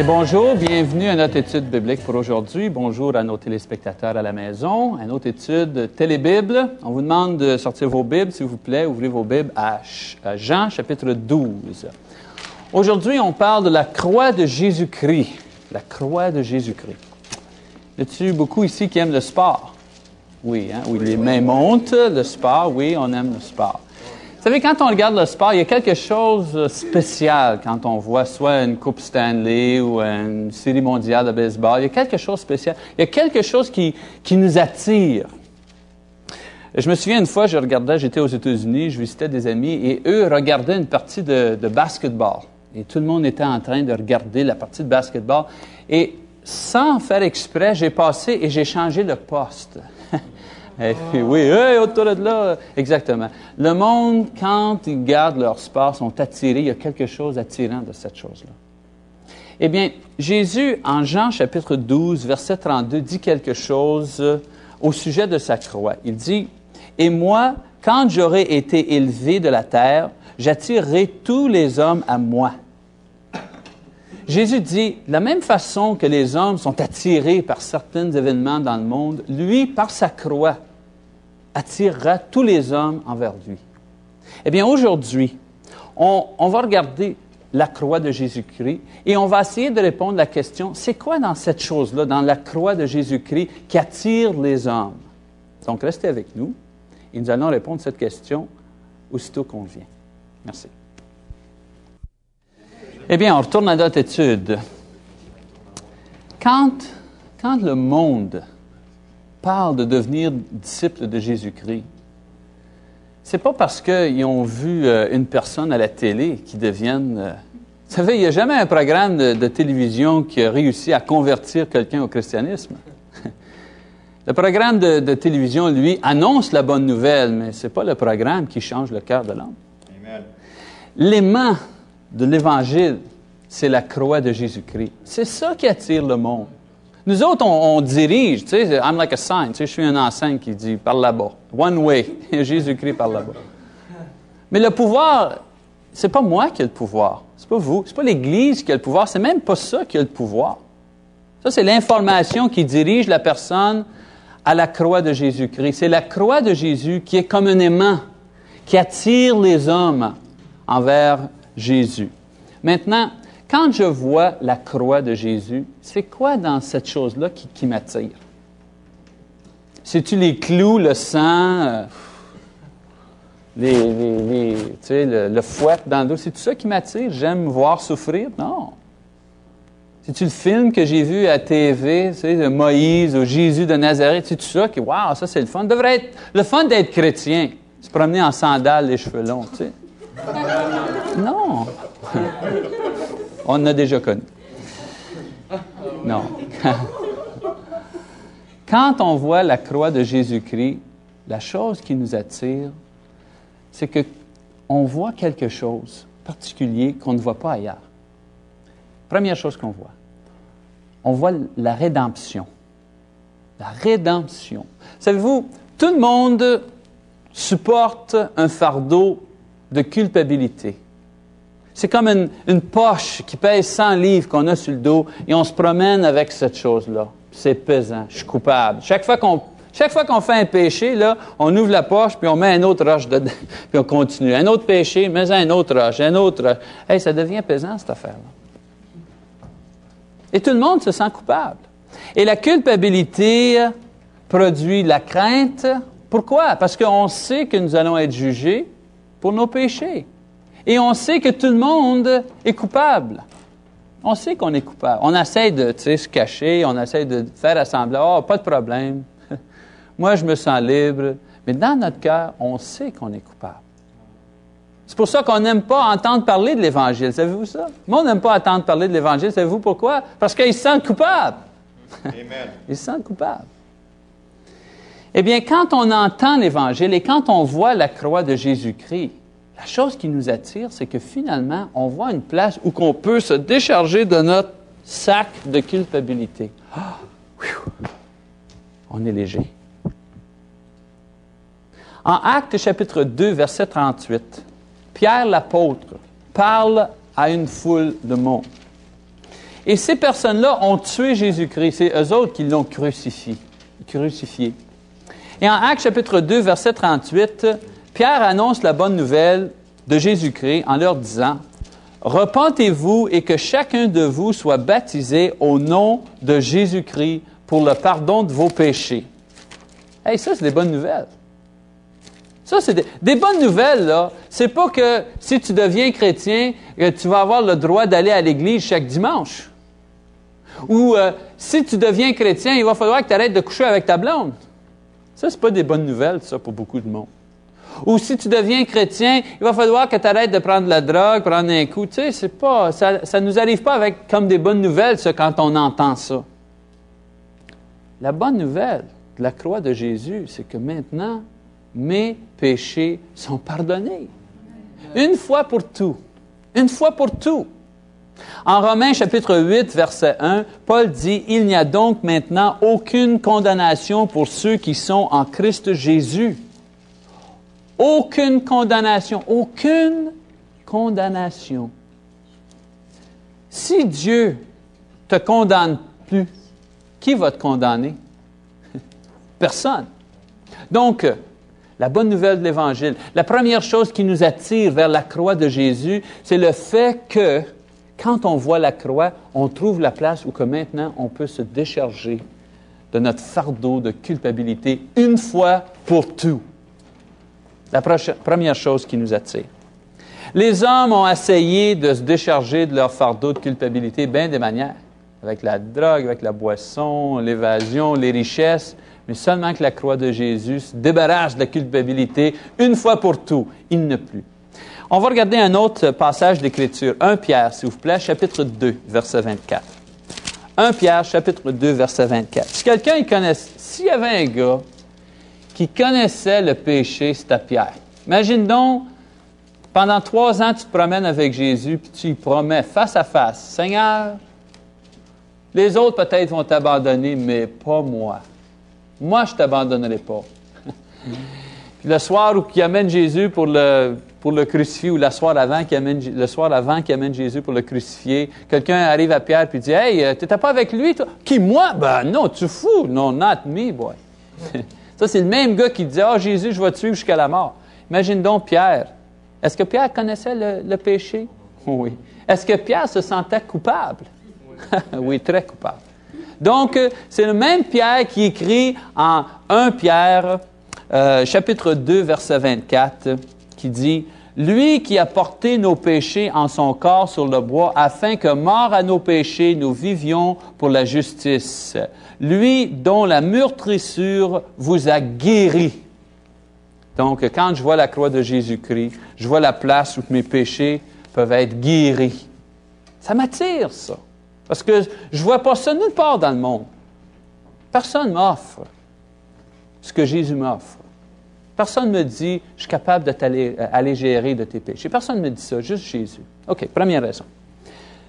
Et bonjour, bienvenue à notre étude biblique pour aujourd'hui. Bonjour à nos téléspectateurs à la maison, à notre étude Télébible. On vous demande de sortir vos Bibles, s'il vous plaît. Ouvrez vos Bibles à Jean, chapitre 12. Aujourd'hui, on parle de la croix de Jésus-Christ. La croix de Jésus-Christ. Y a-t-il beaucoup ici qui aiment le sport? Oui, hein? Oui, les mains montent, le sport, oui, on aime le sport. Vous savez, quand on regarde le sport, il y a quelque chose de spécial quand on voit soit une Coupe Stanley ou une série mondiale de baseball. Il y a quelque chose de spécial. Il y a quelque chose qui nous attire. Je me souviens une fois, j'étais aux États-Unis, je visitais des amis et eux regardaient une partie de basketball. Et tout le monde était en train de regarder la partie de basketball. Et sans faire exprès, j'ai passé et j'ai changé le poste. Et puis, oui, hey, autour de là, exactement. Le monde, quand ils regardent leur sport, sont attirés. Il y a quelque chose d'attirant de cette chose-là. Eh bien, Jésus, en Jean chapitre 12, verset 32, dit quelque chose au sujet de sa croix. Il dit, « Et moi, quand j'aurai été élevé de la terre, j'attirerai tous les hommes à moi. » Jésus dit, de la même façon que les hommes sont attirés par certains événements dans le monde, lui, par sa croix, attirera tous les hommes envers lui. Eh bien, aujourd'hui, on va regarder la croix de Jésus-Christ et on va essayer de répondre à la question, c'est quoi dans cette chose-là, dans la croix de Jésus-Christ, qui attire les hommes? Donc, restez avec nous et nous allons répondre à cette question aussitôt qu'on vient. Merci. Eh bien, on retourne à notre étude. Quand le monde parle de devenir disciple de Jésus-Christ, c'est pas parce qu'ils ont vu une personne à la télé qui devienne... Vous savez, il n'y a jamais un programme de télévision qui a réussi à convertir quelqu'un au christianisme. Le programme de télévision, lui, annonce la bonne nouvelle, mais c'est pas le programme qui change le cœur de l'homme. Amen. L'aimant de l'Évangile, c'est la croix de Jésus-Christ. C'est ça qui attire le monde. Nous autres, on dirige, tu sais, « I'm like a sign », tu sais, je suis un enseigne qui dit « par là-bas »,« one way », Jésus-Christ par là-bas. Mais le pouvoir, c'est pas moi qui ai le pouvoir, c'est pas vous, c'est pas l'Église qui a le pouvoir, c'est même pas ça qui a le pouvoir. Ça, c'est l'information qui dirige la personne à la croix de Jésus-Christ. C'est la croix de Jésus qui est comme un aimant, qui attire les hommes envers Jésus. Maintenant, quand je vois la croix de Jésus, c'est quoi dans cette chose-là qui m'attire? C'est-tu les clous, le sang, tu sais, le fouet dans le dos? C'est-tu ça qui m'attire? J'aime voir souffrir? Non. C'est-tu le film que j'ai vu à TV, tu sais, de Moïse ou Jésus de Nazareth? C'est-tu ça qui, waouh, ça c'est le fun? Devrait être le fun d'être chrétien, se promener en sandales, les cheveux longs, tu sais. Non. On a déjà connu. Non. Quand on voit la croix de Jésus-Christ, la chose qui nous attire, c'est qu'on voit quelque chose de particulier qu'on ne voit pas ailleurs. Première chose qu'on voit, la rédemption. La rédemption. Savez-vous, tout le monde supporte un fardeau de culpabilité. C'est comme une poche qui pèse 100 livres qu'on a sur le dos et on se promène avec cette chose-là. C'est pesant, je suis coupable. Chaque fois qu'on fait un péché, là, on ouvre la poche puis on met une autre roche dedans puis on continue. Un autre péché, mais un autre roche, un autre. Hey, ça devient pesant cette affaire-là. Et tout le monde se sent coupable. Et la culpabilité produit la crainte. Pourquoi? Parce qu'on sait que nous allons être jugés pour nos péchés. Et on sait que tout le monde est coupable. On sait qu'on est coupable. On essaie de se cacher, on essaie de faire semblant, « Oh, pas de problème. Moi, je me sens libre. » Mais dans notre cœur, on sait qu'on est coupable. C'est pour ça qu'on n'aime pas entendre parler de l'Évangile. Savez-vous ça? Moi, on n'aime pas entendre parler de l'Évangile. Savez-vous pourquoi? Parce qu'ils se sentent coupables. Amen. Ils se sentent coupables. Eh bien, quand on entend l'Évangile et quand on voit la croix de Jésus-Christ, la chose qui nous attire, c'est que finalement, on voit une place où on peut se décharger de notre sac de culpabilité. Oh, on est léger. En Acte chapitre 2, verset 38, Pierre l'apôtre parle à une foule de monde. Et ces personnes-là ont tué Jésus-Christ. C'est eux autres qui l'ont crucifié. Et en Acte chapitre 2, verset 38, Pierre annonce la bonne nouvelle de Jésus-Christ en leur disant « Repentez-vous et que chacun de vous soit baptisé au nom de Jésus-Christ pour le pardon de vos péchés. » Hey, ça, c'est des bonnes nouvelles. Ça, c'est des bonnes nouvelles, là. C'est pas que si tu deviens chrétien, que tu vas avoir le droit d'aller à l'église chaque dimanche. Ou si tu deviens chrétien, il va falloir que tu arrêtes de coucher avec ta blonde. Ça, c'est pas des bonnes nouvelles, ça, pour beaucoup de monde. Ou si tu deviens chrétien, il va falloir que tu arrêtes de prendre la drogue, prendre un coup. Tu sais, c'est pas, ça nous arrive pas avec comme des bonnes nouvelles, ça, quand on entend ça. La bonne nouvelle de la croix de Jésus, c'est que maintenant, mes péchés sont pardonnés. Une fois pour tout. Une fois pour tout. En Romains chapitre 8, verset 1, Paul dit « Il n'y a donc maintenant aucune condamnation pour ceux qui sont en Christ Jésus. » Aucune condamnation. Aucune condamnation. Si Dieu ne te condamne plus, qui va te condamner? Personne. Donc, la bonne nouvelle de l'Évangile, la première chose qui nous attire vers la croix de Jésus, c'est le fait que, quand on voit la croix, on trouve la place où que maintenant on peut se décharger de notre fardeau de culpabilité une fois pour tout. La première chose qui nous attire. Les hommes ont essayé de se décharger de leur fardeau de culpabilité bien des manières, avec la drogue, avec la boisson, l'évasion, les richesses, mais seulement que la croix de Jésus se débarrasse de la culpabilité une fois pour tout. Il ne plus. On va regarder un autre passage d'Écriture. 1 Pierre, s'il vous plaît, chapitre 2, verset 24. 1 Pierre, chapitre 2, verset 24. Si quelqu'un y connaissait, s'il y avait un gars qui connaissait le péché, c'était Pierre. Imagine donc, pendant 3 ans, tu te promènes avec Jésus, puis tu y promets face à face. « Seigneur, les autres peut-être vont t'abandonner, mais pas moi. Moi, je ne t'abandonnerai pas. » Puis le soir où il amène Jésus pour le crucifier, ou le soir avant qu'il amène Jésus pour le crucifier, quelqu'un arrive à Pierre et dit « Hey, t'étais pas avec lui, toi? »« Qui, moi? » »« Ben non, tu fous. »« Non, not me, boy. » Ça, c'est le même gars qui dit « Ah, Jésus, je vais te suivre jusqu'à la mort. » Imagine donc Pierre. Est-ce que Pierre connaissait le péché? Oui. Est-ce que Pierre se sentait coupable? Oui, très coupable. Donc, c'est le même Pierre qui écrit en 1 Pierre, chapitre 2, verset 24, qui dit « Lui qui a porté nos péchés en son corps sur le bois, afin que, morts à nos péchés, nous vivions pour la justice. Lui dont la meurtrissure vous a guéri. » Donc, quand je vois la croix de Jésus-Christ, je vois la place où mes péchés peuvent être guéris. Ça m'attire, ça. Parce que je ne vois pas ça nulle part dans le monde. Personne ne m'offre ce que Jésus m'offre. Personne ne me dit, je suis capable de t'alléger de tes péchés. Personne ne me dit ça, juste Jésus. OK, première raison.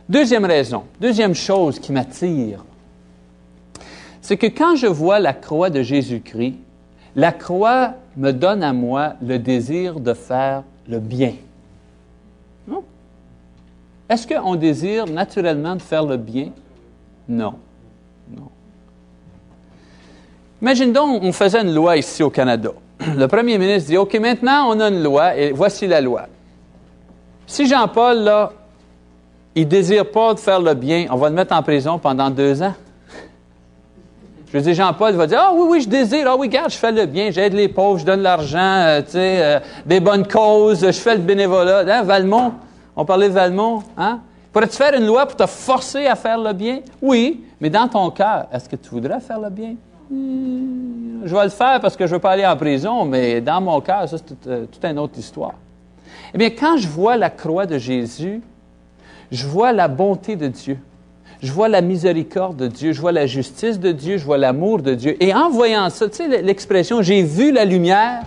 Deuxième raison, deuxième chose qui m'attire, c'est que quand je vois la croix de Jésus-Christ, la croix me donne à moi le désir de faire le bien. Non? Est-ce qu'on désire naturellement de faire le bien? Non. Non. Imagine donc, on faisait une loi ici au Canada. Le premier ministre dit, « OK, maintenant, on a une loi, et voici la loi. » Si Jean-Paul, là, il ne désire pas de faire le bien, on va le mettre en prison pendant 2 ans. Je veux dire, Jean-Paul va dire, « Ah oui, oui, je désire, ah oui, regarde, je fais le bien, j'aide les pauvres, je donne l'argent, tu sais, des bonnes causes, je fais le bénévolat. » Hein, Valmont, on parlait de Valmont, hein? Pourrais-tu faire une loi pour te forcer à faire le bien? Oui, mais dans ton cœur, est-ce que tu voudrais faire le bien? Je vais le faire parce que je ne veux pas aller en prison, mais dans mon cœur, ça, c'est toute une autre histoire. Eh bien, quand je vois la croix de Jésus, je vois la bonté de Dieu. Je vois la miséricorde de Dieu. Je vois la justice de Dieu. Je vois l'amour de Dieu. Et en voyant ça, tu sais l'expression « j'ai vu la lumière »,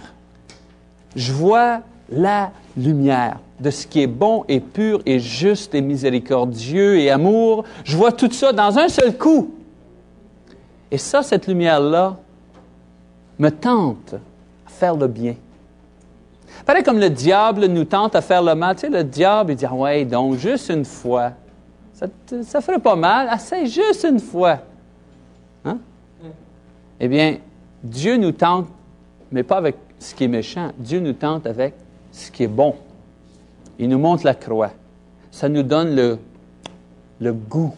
je vois la lumière de ce qui est bon et pur et juste et miséricordieux et amour. Je vois tout ça dans un seul coup. Et ça, cette lumière-là, me tente à faire le bien. Pareil comme le diable nous tente à faire le mal. Tu sais, le diable, il dit « Ouais, donc, juste une fois, Ça ferait pas mal. Essaye juste une fois. Hein? Eh bien, Dieu nous tente, mais pas avec ce qui est méchant. Dieu nous tente avec ce qui est bon. Il nous montre la croix. Ça nous donne le goût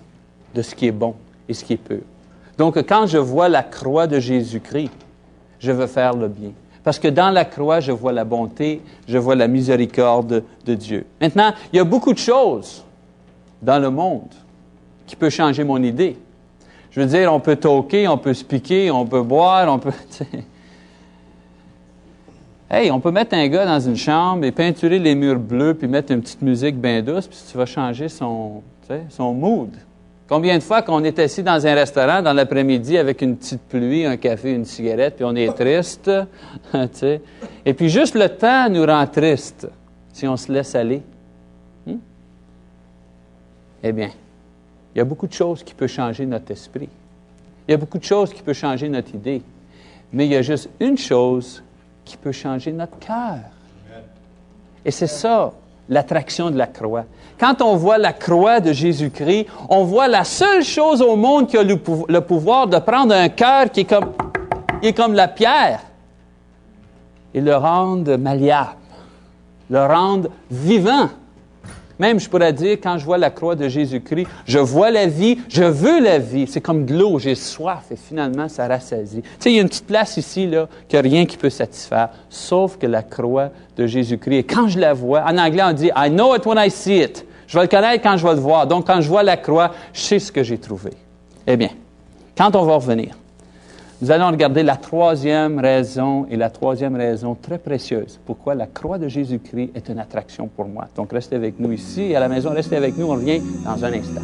de ce qui est bon et ce qui est pur. Donc, quand je vois la croix de Jésus-Christ, je veux faire le bien. Parce que dans la croix, je vois la bonté, je vois la miséricorde de Dieu. Maintenant, il y a beaucoup de choses dans le monde qui peuvent changer mon idée. Je veux dire, on peut toquer, on peut se piquer, on peut boire, on peut... Hey, on peut mettre un gars dans une chambre et peinturer les murs bleus puis mettre une petite musique bien douce, puis tu vas changer son mood. Combien de fois qu'on est assis dans un restaurant dans l'après-midi avec une petite pluie, un café, une cigarette, puis on est triste, et puis juste le temps nous rend triste si on se laisse aller. Eh bien, il y a beaucoup de choses qui peuvent changer notre esprit. Il y a beaucoup de choses qui peuvent changer notre idée. Mais il y a juste une chose qui peut changer notre cœur. Et c'est ça, l'attraction de la croix. Quand on voit la croix de Jésus-Christ, on voit la seule chose au monde qui a le pouvoir de prendre un cœur qui est comme la pierre et le rendre malléable, le rendre vivant. Même, je pourrais dire, quand je vois la croix de Jésus-Christ, je vois la vie, je veux la vie. C'est comme de l'eau, j'ai soif, et finalement, ça rassasie. Tu sais, il y a une petite place ici, là, qu'il n'y a rien qui peut satisfaire, sauf que la croix de Jésus-Christ. Et quand je la vois, en anglais, on dit « I know it when I see it ». Je vais le connaître quand je vais le voir. Donc, quand je vois la croix, je sais ce que j'ai trouvé. Eh bien, quand on va revenir, nous allons regarder la troisième raison, et la troisième raison très précieuse, pourquoi la croix de Jésus-Christ est une attraction pour moi. Donc, restez avec nous ici, et à la maison, restez avec nous, on revient dans un instant.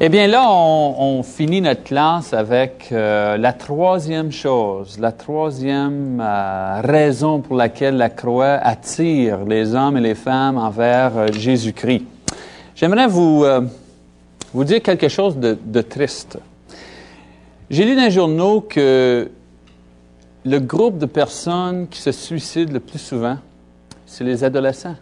Eh bien là, on finit notre classe avec la troisième chose, la troisième raison pour laquelle la croix attire les hommes et les femmes envers Jésus-Christ. J'aimerais vous dire quelque chose de triste. J'ai lu dans les journaux que le groupe de personnes qui se suicident le plus souvent, c'est les adolescents.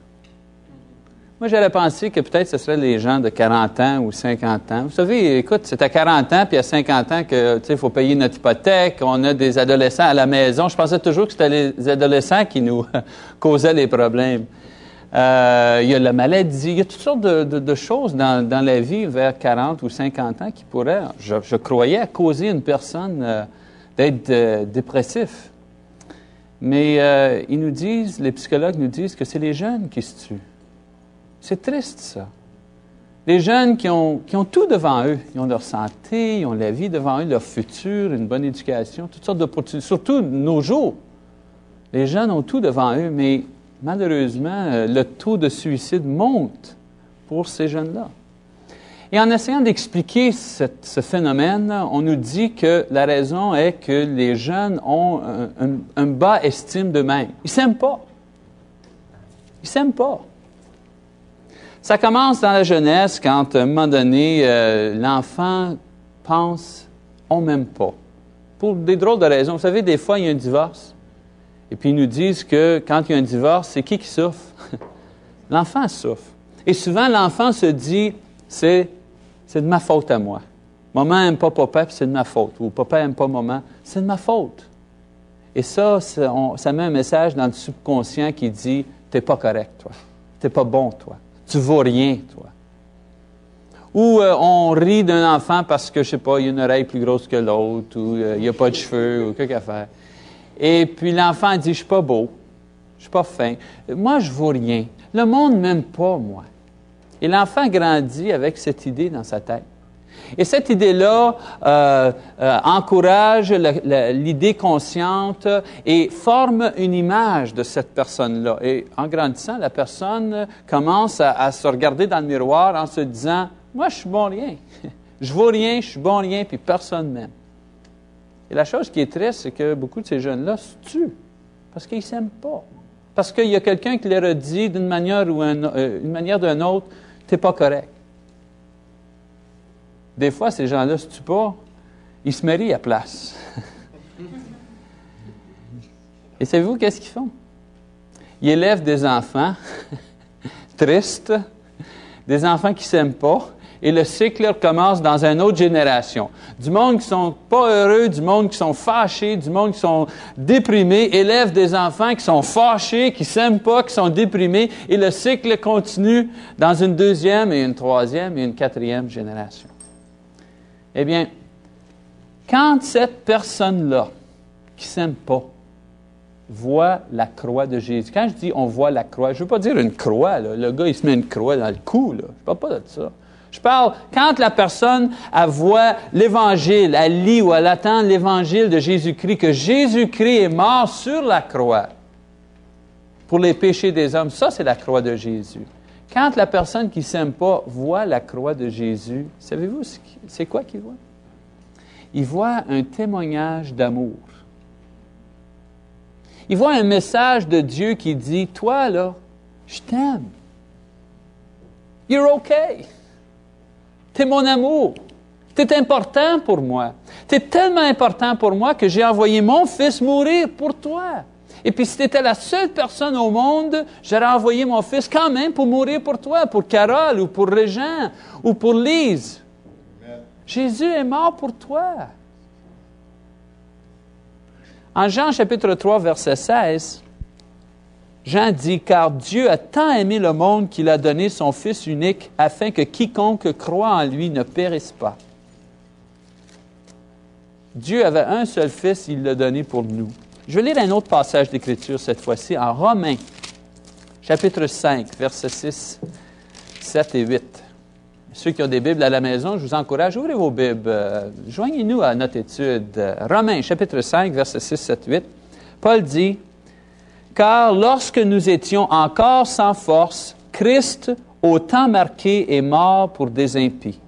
Moi, j'aurais pensé que peut-être ce seraient les gens de 40 ans ou 50 ans. Vous savez, écoute, c'est à 40 ans puis à 50 ans que, tu sais, il faut payer notre hypothèque, on a des adolescents à la maison. Je pensais toujours que c'était les adolescents qui nous causaient les problèmes. Il y a la maladie, il y a toutes sortes de choses dans la vie vers 40 ou 50 ans qui pourraient, je croyais, causer une personne d'être dépressif. Mais ils nous disent, les psychologues nous disent que c'est les jeunes qui se tuent. C'est triste, ça. Les jeunes qui ont tout devant eux. Ils ont leur santé, ils ont la vie devant eux, leur futur, une bonne éducation, toutes sortes d'opportunités. Surtout nos jours. Les jeunes ont tout devant eux, mais malheureusement, le taux de suicide monte pour ces jeunes-là. Et en essayant d'expliquer ce phénomène, on nous dit que la raison est que les jeunes ont un bas estime d'eux-mêmes. Ils ne s'aiment pas. Ils ne s'aiment pas. Ça commence dans la jeunesse quand, à un moment donné, l'enfant pense « on ne m'aime pas ». Pour des drôles de raisons. Vous savez, des fois, il y a un divorce. Et puis, ils nous disent que quand il y a un divorce, c'est qui souffre? L'enfant souffre. Et souvent, l'enfant se dit « c'est de ma faute à moi. Maman n'aime pas papa, puis c'est de ma faute. Ou papa n'aime pas maman, c'est de ma faute. » Et ça, ça met un message dans le subconscient qui dit « t'es pas correct, toi. T'es pas bon, toi. » Tu ne vaux rien, toi. Ou on rit d'un enfant parce que, je ne sais pas, il a une oreille plus grosse que l'autre, ou il n'a pas de cheveux, ou quelque affaire. Et puis l'enfant dit, je ne suis pas beau, je ne suis pas fin. Moi, je ne vaux rien. Le monde ne m'aime pas, moi. Et l'enfant grandit avec cette idée dans sa tête. Et cette idée-là encourage l'idée consciente et forme une image de cette personne-là. Et en grandissant, la personne commence à se regarder dans le miroir en se disant « Moi, je suis bon rien. Je vaux rien, je suis bon rien, puis personne ne m'aime. » Et la chose qui est triste, c'est que beaucoup de ces jeunes-là se tuent parce qu'ils ne s'aiment pas. Parce qu'il y a quelqu'un qui leur a dit d'une manière ou une manière d'une autre « T'es pas correct. » Des fois, ces gens-là, si tu pas, ils se marient à place. Et savez-vous qu'est-ce qu'ils font? Ils élèvent des enfants tristes, des enfants qui ne s'aiment pas, et le cycle recommence dans une autre génération. Du monde qui ne sont pas heureux, du monde qui sont fâchés, du monde qui sont déprimés, élèvent des enfants qui sont fâchés, qui ne s'aiment pas, qui sont déprimés, et le cycle continue dans une deuxième et une troisième et une quatrième génération. Eh bien, quand cette personne-là, qui ne s'aime pas, voit la croix de Jésus. Quand je dis « on voit la croix », je ne veux pas dire une croix. Là. Le gars, il se met une croix dans le cou. Là. Je ne parle pas de ça. Je parle, quand la personne, elle voit l'Évangile, elle lit ou elle attend l'Évangile de Jésus-Christ, que Jésus-Christ est mort sur la croix pour les péchés des hommes, ça, c'est la croix de Jésus. Quand la personne qui ne s'aime pas voit la croix de Jésus, savez-vous c'est quoi qu'il voit? Il voit un témoignage d'amour. Il voit un message de Dieu qui dit, « Toi, là, je t'aime. You're okay. T'es mon amour. T'es important pour moi. T'es tellement important pour moi que j'ai envoyé mon fils mourir pour toi. Et puis, si t'étais la seule personne au monde, j'aurais envoyé mon fils quand même pour mourir pour toi, pour Carole ou pour Régent ou pour Lise. Amen. Jésus est mort pour toi. » En Jean, chapitre 3, verset 16, Jean dit, « Car Dieu a tant aimé le monde qu'il a donné son Fils unique, afin que quiconque croit en lui ne périsse pas. » Dieu avait un seul Fils, il l'a donné pour nous. Je vais lire un autre passage d'Écriture, cette fois-ci, en Romains, chapitre 5, versets 6, 7 et 8. Ceux qui ont des Bibles à la maison, je vous encourage, ouvrez vos Bibles, joignez-nous à notre étude. Romains, chapitre 5, versets 6, 7, 8. Paul dit, « Car lorsque nous étions encore sans force, Christ, au temps marqué, est mort pour des impies.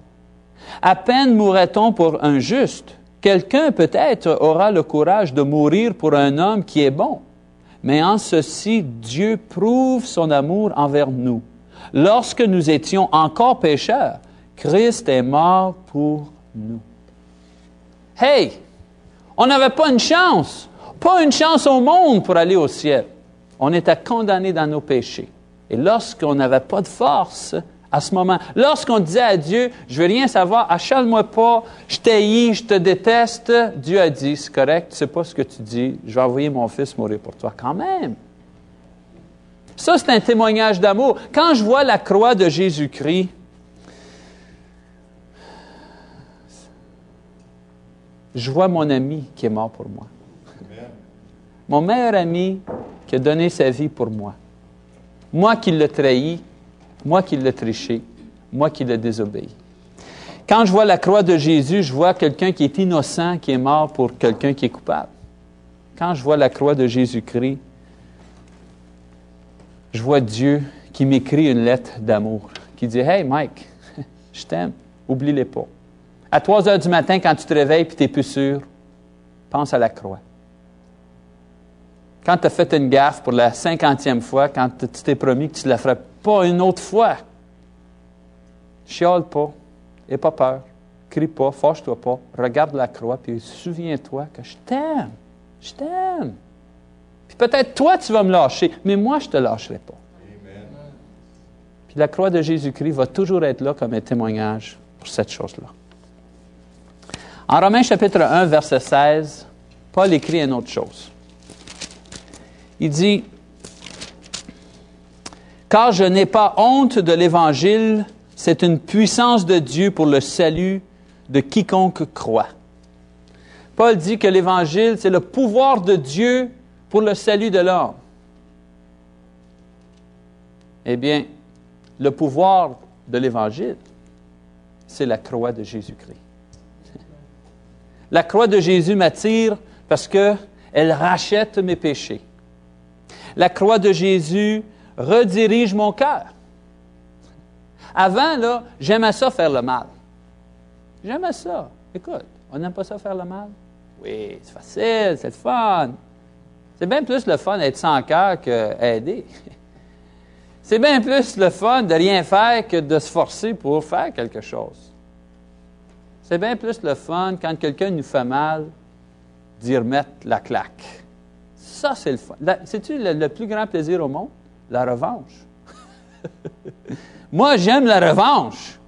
À peine mourrait-on pour un juste. Quelqu'un, peut-être, aura le courage de mourir pour un homme qui est bon. Mais en ceci, Dieu prouve son amour envers nous. Lorsque nous étions encore pécheurs, Christ est mort pour nous. » Hey! On n'avait pas une chance! Pas une chance au monde pour aller au ciel. On était condamnés dans nos péchés. Et lorsqu'on n'avait pas de force à ce moment, lorsqu'on disait à Dieu, « Je ne veux rien savoir, achale-moi pas, je t'haïs, je te déteste », Dieu a dit, « C'est correct, tu ne sais pas ce que tu dis, je vais envoyer mon fils mourir pour toi quand même. » Ça, c'est un témoignage d'amour. Quand je vois la croix de Jésus-Christ, je vois mon ami qui est mort pour moi. Amen. Mon meilleur ami qui a donné sa vie pour moi. Moi qui l'ai trahi, moi qui l'ai triché, moi qui l'ai désobéi. Quand je vois la croix de Jésus, je vois quelqu'un qui est innocent, qui est mort pour quelqu'un qui est coupable. Quand je vois la croix de Jésus-Christ, je vois Dieu qui m'écrit une lettre d'amour, qui dit « Hey Mike, je t'aime, oublie-les pas. » À 3 heures du matin, quand tu te réveilles et tu n'es plus sûr, pense à la croix. Quand tu as fait une gaffe pour la 50e fois, quand tu t'es promis que tu ne la ferais pas une autre fois, chiale pas, n'aie pas peur, crie pas, fâche-toi pas, regarde la croix puis souviens-toi que je t'aime, je t'aime. Puis peut-être toi, tu vas me lâcher, mais moi, je ne te lâcherai pas. Amen. Puis la croix de Jésus-Christ va toujours être là comme un témoignage pour cette chose-là. En Romains, chapitre 1, verset 16, Paul écrit une autre chose. Il dit, « Car je n'ai pas honte de l'Évangile, c'est une puissance de Dieu pour le salut de quiconque croit. » Paul dit que l'Évangile, c'est le pouvoir de Dieu pour le salut de l'homme. Eh bien, le pouvoir de l'Évangile, c'est la croix de Jésus-Christ. La croix de Jésus m'attire parce qu'elle rachète mes péchés. La croix de Jésus redirige mon cœur. Avant, là, j'aimais ça faire le mal. J'aimais ça. Écoute, on n'aime pas ça faire le mal? Oui, c'est facile, c'est le fun. C'est bien plus le fun d'être sans cœur qu'aider. C'est bien plus le fun de rien faire que de se forcer pour faire quelque chose. C'est bien plus le fun quand quelqu'un nous fait mal d'y remettre la claque. Ça, c'est le fun. C'est-tu le plus grand plaisir au monde? La revanche. Moi, j'aime la revanche.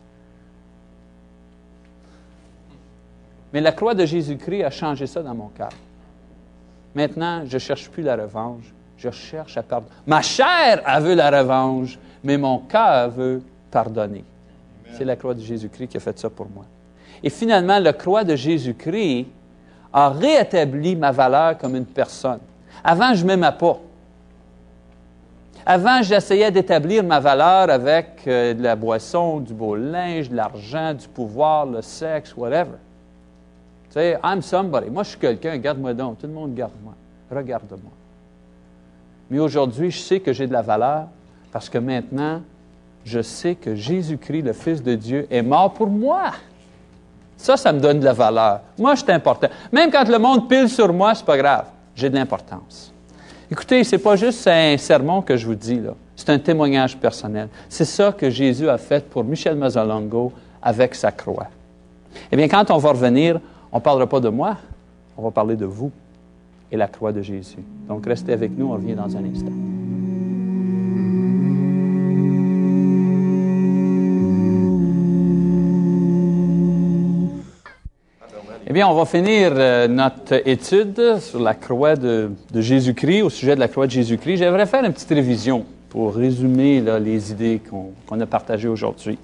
Mais la croix de Jésus-Christ a changé ça dans mon cœur. Maintenant, je ne cherche plus la revanche. Je cherche à pardonner. Ma chair, elle veut la revanche, mais mon cœur veut pardonner. Amen. C'est la croix de Jésus-Christ qui a fait ça pour moi. Et finalement, la croix de Jésus-Christ a réétabli ma valeur comme une personne. Avant, je ne m'aimais pas. Avant, j'essayais d'établir ma valeur avec de la boisson, du beau linge, de l'argent, du pouvoir, le sexe, whatever. Tu sais, I'm somebody. Moi, je suis quelqu'un, regarde-moi donc. Tout le monde garde-moi. Regarde-moi. Mais aujourd'hui, je sais que j'ai de la valeur parce que maintenant, je sais que Jésus-Christ, le Fils de Dieu, est mort pour moi. Ça me donne de la valeur. Moi, je suis important. Même quand le monde pile sur moi, c'est pas grave. J'ai de l'importance. Écoutez, c'est pas juste un sermon que je vous dis, là. C'est un témoignage personnel. C'est ça que Jésus a fait pour Michel Mazzolongo avec sa croix. Eh bien, quand on va revenir, on ne parlera pas de moi, on va parler de vous et la croix de Jésus. Donc, restez avec nous, on revient dans un instant. Eh bien, on va finir notre étude sur la croix de Jésus-Christ, au sujet de la croix de Jésus-Christ. J'aimerais faire une petite révision pour résumer là, les idées qu'on a partagées aujourd'hui.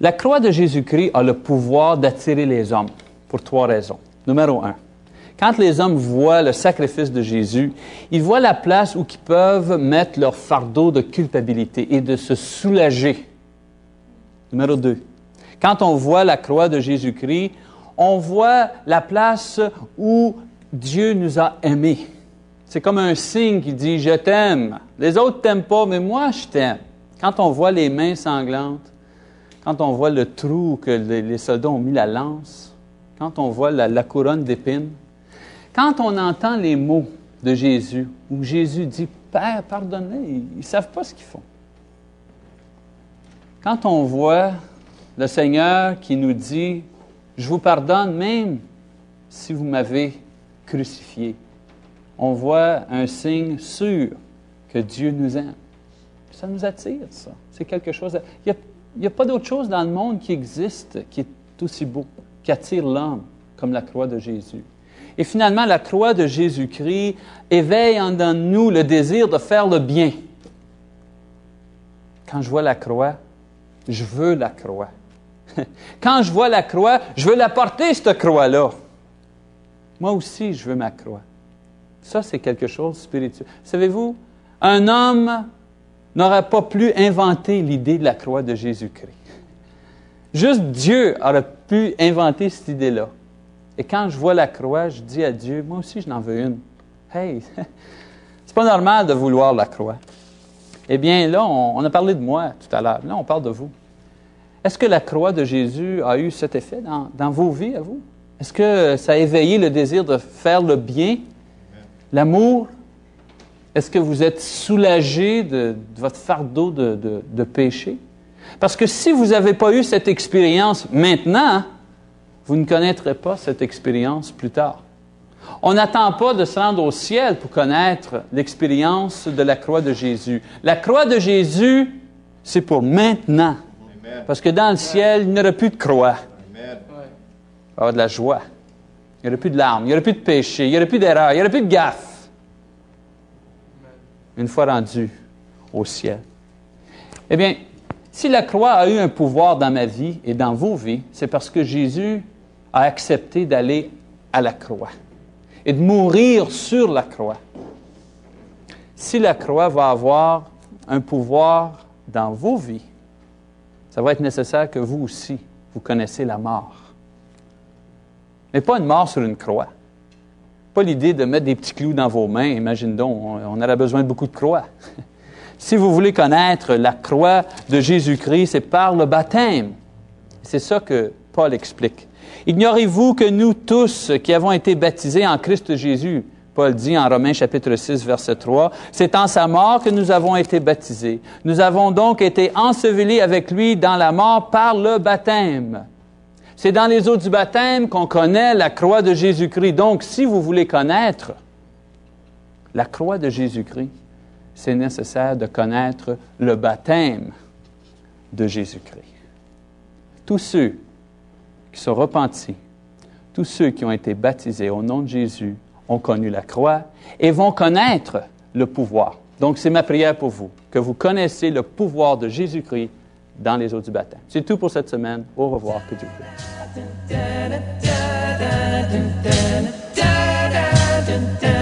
La croix de Jésus-Christ a le pouvoir d'attirer les hommes pour 3 raisons. Numéro 1, quand les hommes voient le sacrifice de Jésus, ils voient la place où ils peuvent mettre leur fardeau de culpabilité et de se soulager. Numéro 2, quand on voit la croix de Jésus-Christ, on voit la place où Dieu nous a aimés. C'est comme un signe qui dit « Je t'aime ». Les autres ne t'aiment pas, mais moi, je t'aime. Quand on voit les mains sanglantes, quand on voit le trou que les soldats ont mis la lance, quand on voit la couronne d'épines, quand on entend les mots de Jésus, où Jésus dit « Père, pardonnez », ils ne savent pas ce qu'ils font. Quand on voit le Seigneur qui nous dit « Je vous pardonne même si vous m'avez crucifié. » On voit un signe sûr que Dieu nous aime. Ça nous attire, ça. C'est quelque chose... Il n'y a pas d'autre chose dans le monde qui existe, qui est aussi beau, qui attire l'homme, comme la croix de Jésus. Et finalement, la croix de Jésus-Christ éveille en nous le désir de faire le bien. Quand je vois la croix, je veux la croix. Quand je vois la croix, je veux la porter, cette croix-là. Moi aussi, je veux ma croix. Ça, c'est quelque chose de spirituel. Savez-vous, un homme n'aurait pas pu inventer l'idée de la croix de Jésus-Christ. Juste Dieu aurait pu inventer cette idée-là. Et quand je vois la croix, je dis à Dieu, moi aussi, je n'en veux une. Hey, c'est pas normal de vouloir la croix. Eh bien, là, on a parlé de moi tout à l'heure. Là, on parle de vous. Est-ce que la croix de Jésus a eu cet effet dans vos vies, à vous? Est-ce que ça a éveillé le désir de faire le bien, l'amour? Est-ce que vous êtes soulagé de votre fardeau de péché? Parce que si vous n'avez pas eu cette expérience maintenant, vous ne connaîtrez pas cette expérience plus tard. On n'attend pas de se rendre au ciel pour connaître l'expérience de la croix de Jésus. La croix de Jésus, c'est pour maintenant. Parce que dans le ciel, il n'y aura plus de croix. Amen. Il va y avoir de la joie. Il n'y aura plus de larmes. Il n'y aura plus de péché. Il n'y aura plus d'erreur. Il n'y aura plus de gaffe. Une fois rendu au ciel. Eh bien, si la croix a eu un pouvoir dans ma vie et dans vos vies, c'est parce que Jésus a accepté d'aller à la croix et de mourir sur la croix. Si la croix va avoir un pouvoir dans vos vies, ça va être nécessaire que vous aussi, vous connaissez la mort. Mais pas une mort sur une croix. Pas l'idée de mettre des petits clous dans vos mains. Imagine donc, on aurait besoin de beaucoup de croix. Si vous voulez connaître la croix de Jésus-Christ, c'est par le baptême. C'est ça que Paul explique. « Ignorez-vous que nous tous qui avons été baptisés en Christ Jésus, Paul dit en Romains chapitre 6, verset 3, « C'est en sa mort que nous avons été baptisés. Nous avons donc été ensevelis avec lui dans la mort par le baptême. » C'est dans les eaux du baptême qu'on connaît la croix de Jésus-Christ. Donc, si vous voulez connaître la croix de Jésus-Christ, c'est nécessaire de connaître le baptême de Jésus-Christ. Tous ceux qui sont repentis, tous ceux qui ont été baptisés au nom de Jésus ont connu la croix et vont connaître le pouvoir. Donc, c'est ma prière pour vous, que vous connaissiez le pouvoir de Jésus-Christ dans les eaux du baptême. C'est tout pour cette semaine. Au revoir. Que Dieu vous bénisse.